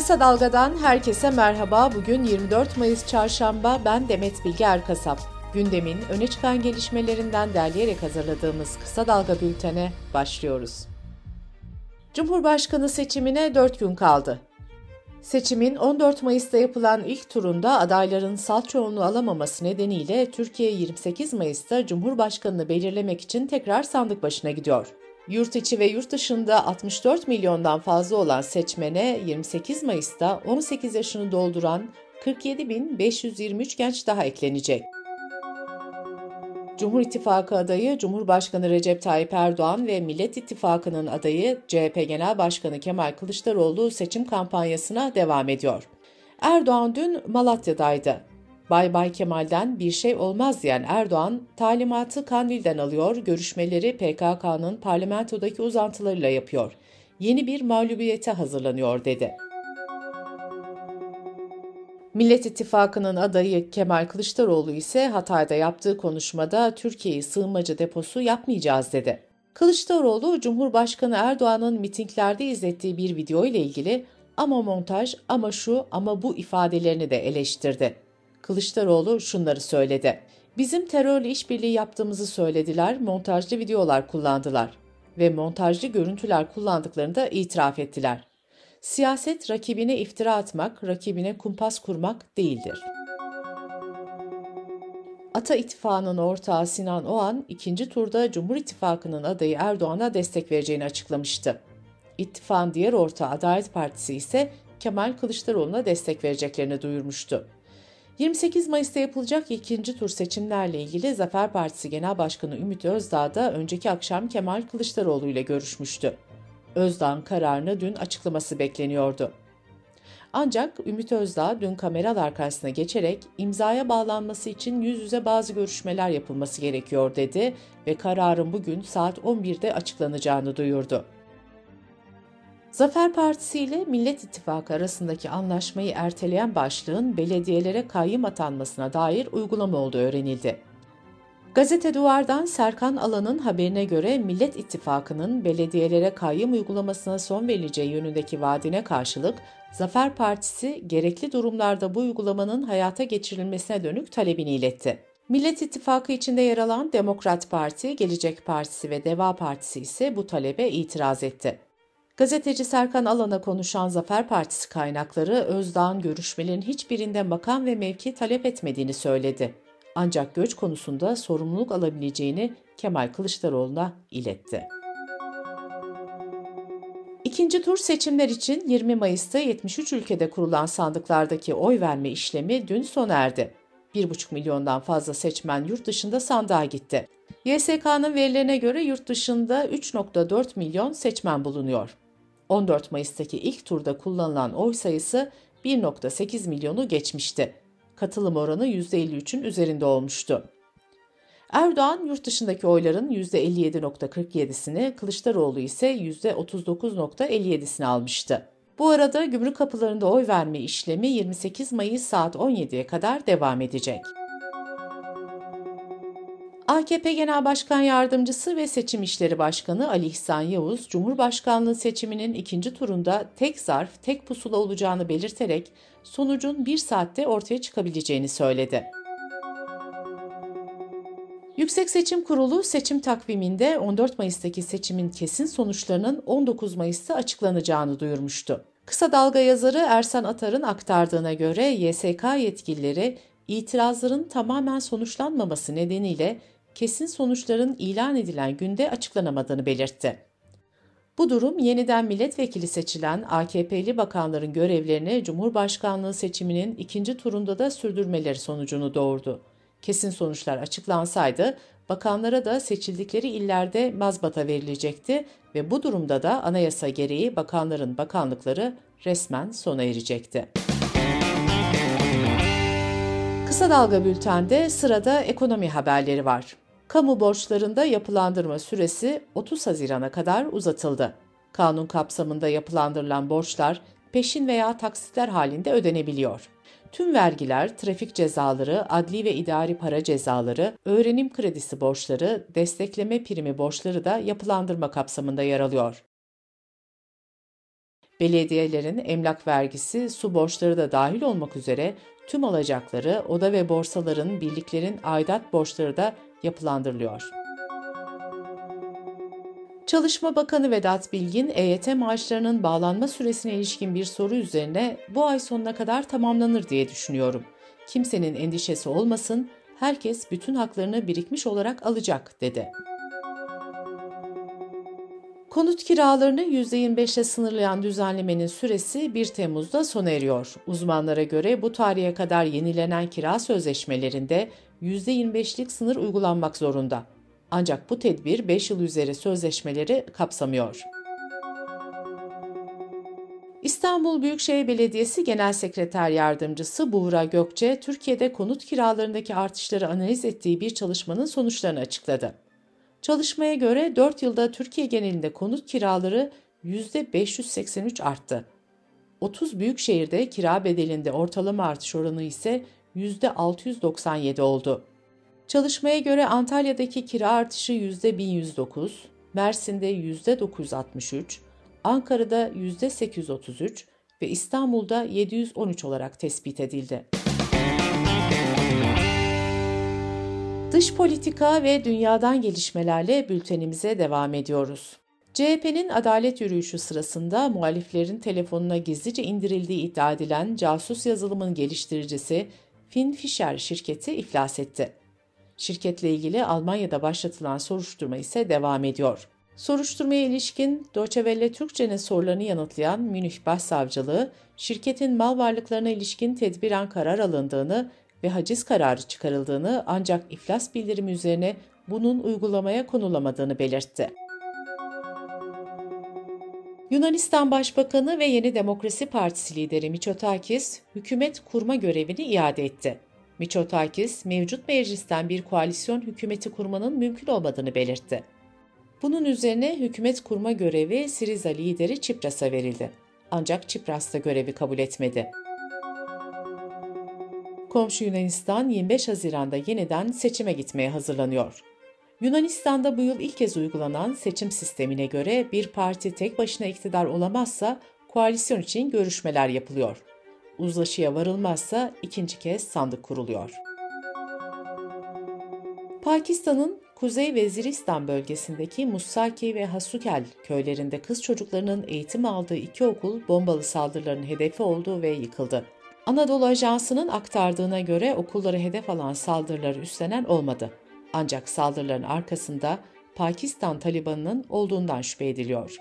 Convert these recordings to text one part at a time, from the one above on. Kısa Dalga'dan herkese merhaba. Bugün 24 Mayıs Çarşamba. Ben Demet Bilge Erkasap. Gündemin öne çıkan gelişmelerinden derleyerek hazırladığımız Kısa Dalga bültene başlıyoruz. Cumhurbaşkanı seçimine 4 gün kaldı. Seçimin 14 Mayıs'ta yapılan ilk turunda adayların salt çoğunluğu alamaması nedeniyle Türkiye 28 Mayıs'ta Cumhurbaşkanını belirlemek için tekrar sandık başına gidiyor. Yurt içi ve yurt dışında 64 milyondan fazla olan seçmene 28 Mayıs'ta 18 yaşını dolduran 47.523 genç daha eklenecek. Cumhur İttifakı adayı Cumhurbaşkanı Recep Tayyip Erdoğan ve Millet İttifakı'nın adayı CHP Genel Başkanı Kemal Kılıçdaroğlu seçim kampanyasına devam ediyor. Erdoğan dün Malatya'daydı. Bay Bay Kemal'den bir şey olmaz diyen Erdoğan, talimatı Kandil'den alıyor, görüşmeleri PKK'nın parlamentodaki uzantılarıyla yapıyor. Yeni bir mağlubiyete hazırlanıyor dedi. Millet İttifakı'nın adayı Kemal Kılıçdaroğlu ise Hatay'da yaptığı konuşmada Türkiye'yi sığınmacı deposu yapmayacağız dedi. Kılıçdaroğlu, Cumhurbaşkanı Erdoğan'ın mitinglerde izlettiği bir video ile ilgili ama montaj, ama şu, ama bu ifadelerini de eleştirdi. Kılıçdaroğlu şunları söyledi. Bizim terörle işbirliği yaptığımızı söylediler, montajlı videolar kullandılar ve montajlı görüntüler kullandıklarını da itiraf ettiler. Siyaset rakibine iftira atmak, rakibine kumpas kurmak değildir. Ata İttifakı'nın ortağı Sinan Oğan, ikinci turda Cumhur İttifakı'nın adayı Erdoğan'a destek vereceğini açıklamıştı. İttifakın diğer ortağı Adalet Partisi ise Kemal Kılıçdaroğlu'na destek vereceklerini duyurmuştu. 28 Mayıs'ta yapılacak ikinci tur seçimlerle ilgili Zafer Partisi Genel Başkanı Ümit Özdağ da önceki akşam Kemal Kılıçdaroğlu ile görüşmüştü. Özdağ'ın kararını dün açıklaması bekleniyordu. Ancak Ümit Özdağ dün kameralar karşısına geçerek imzaya bağlanması için yüz yüze bazı görüşmeler yapılması gerekiyor dedi ve kararın bugün saat 11'de açıklanacağını duyurdu. Zafer Partisi ile Millet İttifakı arasındaki anlaşmayı erteleyen başlığın belediyelere kayyım atanmasına dair uygulama olduğu öğrenildi. Gazete Duvar'dan Serkan Alan'ın haberine göre Millet İttifakı'nın belediyelere kayyım uygulamasına son verileceği yönündeki vaadine karşılık Zafer Partisi gerekli durumlarda bu uygulamanın hayata geçirilmesine dönük talebini iletti. Millet İttifakı içinde yer alan Demokrat Parti, Gelecek Partisi ve Deva Partisi ise bu talebe itiraz etti. Gazeteci Serkan Alan'a konuşan Zafer Partisi kaynakları Özdağ'ın görüşmelerin hiçbirinde makam ve mevki talep etmediğini söyledi. Ancak göç konusunda sorumluluk alabileceğini Kemal Kılıçdaroğlu'na iletti. İkinci tur seçimler için 20 Mayıs'ta 73 ülkede kurulan sandıklardaki oy verme işlemi dün sona erdi. 1,5 milyondan fazla seçmen yurt dışında sandığa gitti. YSK'nın verilerine göre yurt dışında 3,4 milyon seçmen bulunuyor. 14 Mayıs'taki ilk turda kullanılan oy sayısı 1,8 milyonu geçmişti. Katılım oranı %53'ün üzerinde olmuştu. Erdoğan yurt dışındaki oyların %57,47'sini, Kılıçdaroğlu ise %39,57'sini almıştı. Bu arada gümrük kapılarında oy verme işlemi 28 Mayıs saat 17'ye kadar devam edecek. AKP Genel Başkan Yardımcısı ve Seçim İşleri Başkanı Ali İhsan Yavuz, Cumhurbaşkanlığı seçiminin ikinci turunda tek zarf, tek pusula olacağını belirterek sonucun bir saatte ortaya çıkabileceğini söyledi. Yüksek Seçim Kurulu seçim takviminde 14 Mayıs'taki seçimin kesin sonuçlarının 19 Mayıs'ta açıklanacağını duyurmuştu. Kısa Dalga yazarı Ersan Atar'ın aktardığına göre YSK yetkilileri itirazların tamamen sonuçlanmaması nedeniyle kesin sonuçların ilan edilen günde açıklanamadığını belirtti. Bu durum yeniden milletvekili seçilen AKP'li bakanların görevlerini Cumhurbaşkanlığı seçiminin ikinci turunda da sürdürmeleri sonucunu doğurdu. Kesin sonuçlar açıklansaydı bakanlara da seçildikleri illerde mazbata verilecekti ve bu durumda da anayasa gereği bakanların bakanlıkları resmen sona erecekti. Kısa Dalga Bülten'de sırada ekonomi haberleri var. Kamu borçlarında yapılandırma süresi 30 Haziran'a kadar uzatıldı. Kanun kapsamında yapılandırılan borçlar peşin veya taksitler halinde ödenebiliyor. Tüm vergiler, trafik cezaları, adli ve idari para cezaları, öğrenim kredisi borçları, destekleme primi borçları da yapılandırma kapsamında yer alıyor. Belediyelerin emlak vergisi, su borçları da dahil olmak üzere tüm alacakları, oda ve borsaların, birliklerin aidat borçları da yapılandırılıyor. Çalışma Bakanı Vedat Bilgin, EYT maaşlarının bağlanma süresine ilişkin bir soru üzerine bu ay sonuna kadar tamamlanır diye düşünüyorum. Kimsenin endişesi olmasın, herkes bütün haklarını birikmiş olarak alacak, dedi. Konut kiralarını %25'le sınırlayan düzenlemenin süresi 1 Temmuz'da sona eriyor. Uzmanlara göre bu tarihe kadar yenilenen kira sözleşmelerinde %25'lik sınır uygulanmak zorunda. Ancak bu tedbir 5 yıl üzeri sözleşmeleri kapsamıyor. İstanbul Büyükşehir Belediyesi Genel Sekreter Yardımcısı Buhra Gökçe, Türkiye'de konut kiralarındaki artışları analiz ettiği bir çalışmanın sonuçlarını açıkladı. Çalışmaya göre 4 yılda Türkiye genelinde konut kiraları %583 arttı. 30 büyük şehirde kira bedelinde ortalama artış oranı ise %697 oldu. Çalışmaya göre Antalya'daki kira artışı %1109, Mersin'de %963, Ankara'da %833 ve İstanbul'da %713 olarak tespit edildi. Dış politika ve dünyadan gelişmelerle bültenimize devam ediyoruz. CHP'nin adalet yürüyüşü sırasında muhaliflerin telefonuna gizlice indirildiği iddia edilen casus yazılımın geliştiricisi Fin Fischer şirketi iflas etti. Şirketle ilgili Almanya'da başlatılan soruşturma ise devam ediyor. Soruşturmaya ilişkin Deutsche Welle Türkçe'nin sorularını yanıtlayan Münih Başsavcılığı, şirketin mal varlıklarına ilişkin tedbiren karar alındığını ve haciz kararı çıkarıldığını ancak iflas bildirimi üzerine bunun uygulamaya konulamadığını belirtti. Yunanistan Başbakanı ve Yeni Demokrasi Partisi lideri Michotakis, hükümet kurma görevini iade etti. Michotakis, mevcut meclisten bir koalisyon hükümeti kurmanın mümkün olmadığını belirtti. Bunun üzerine hükümet kurma görevi Siriza lideri Tsipras'a verildi. Ancak Tsipras da görevi kabul etmedi. Komşu Yunanistan 25 Haziran'da yeniden seçime gitmeye hazırlanıyor. Yunanistan'da bu yıl ilk kez uygulanan seçim sistemine göre bir parti tek başına iktidar olamazsa koalisyon için görüşmeler yapılıyor. Uzlaşıya varılmazsa ikinci kez sandık kuruluyor. Pakistan'ın Kuzey Veziristan bölgesindeki Musaki ve Hasukel köylerinde kız çocuklarının eğitim aldığı iki okul bombalı saldırıların hedefi oldu ve yıkıldı. Anadolu Ajansı'nın aktardığına göre okulları hedef alan saldırıları üstlenen olmadı. Ancak saldırıların arkasında Pakistan Taliban'ının olduğundan şüphe ediliyor.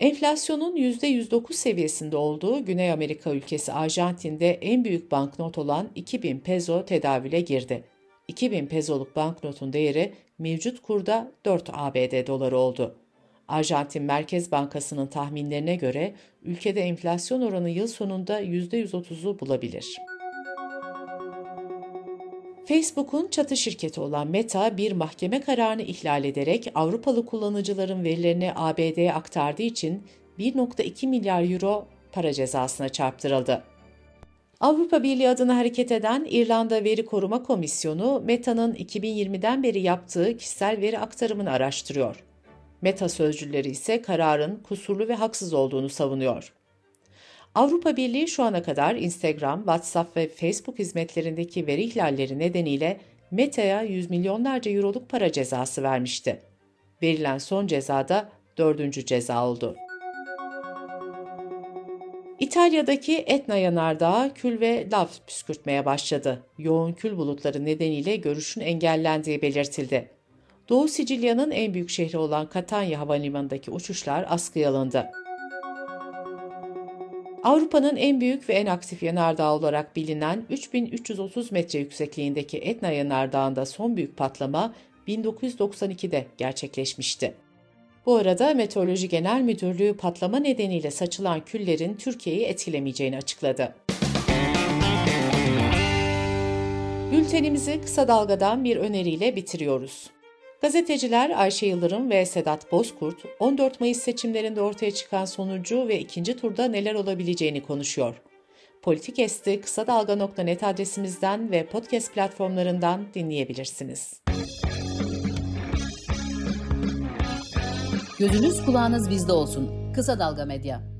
Enflasyonun %109 seviyesinde olduğu Güney Amerika ülkesi Arjantin'de en büyük banknot olan 2000 peso tedavüle girdi. 2000 pezoluk banknotun değeri mevcut kurda 4 ABD doları oldu. Arjantin Merkez Bankası'nın tahminlerine göre ülkede enflasyon oranı yıl sonunda %130'u bulabilir. Facebook'un çatı şirketi olan Meta, bir mahkeme kararını ihlal ederek Avrupalı kullanıcıların verilerini ABD'ye aktardığı için 1,2 milyar euro para cezasına çarptırıldı. Avrupa Birliği adına hareket eden İrlanda Veri Koruma Komisyonu, Meta'nın 2020'den beri yaptığı kişisel veri aktarımını araştırıyor. Meta sözcüleri ise kararın kusurlu ve haksız olduğunu savunuyor. Avrupa Birliği şu ana kadar Instagram, WhatsApp ve Facebook hizmetlerindeki veri ihlalleri nedeniyle Meta'ya yüz milyonlarca euroluk para cezası vermişti. Verilen son ceza da 4. ceza oldu. İtalya'daki Etna yanardağı kül ve lav püskürtmeye başladı. Yoğun kül bulutları nedeniyle görüşün engellendiği belirtildi. Doğu Sicilya'nın en büyük şehri olan Katanya Havalimanı'ndaki uçuşlar askıya alındı. Avrupa'nın en büyük ve en aktif yanardağı olarak bilinen 3330 metre yüksekliğindeki Etna yanardağında son büyük patlama 1992'de gerçekleşmişti. Bu arada Meteoroloji Genel Müdürlüğü patlama nedeniyle saçılan küllerin Türkiye'yi etkilemeyeceğini açıkladı. Bültenimizi kısa dalgadan bir öneriyle bitiriyoruz. Gazeteciler Ayşe Yıldırım ve Sedat Bozkurt, 14 Mayıs seçimlerinde ortaya çıkan sonucu ve ikinci turda neler olabileceğini konuşuyor. Politikest'i kısa dalga.net adresimizden ve podcast platformlarından dinleyebilirsiniz. Gözünüz kulağınız bizde olsun. Kısa Dalga Medya.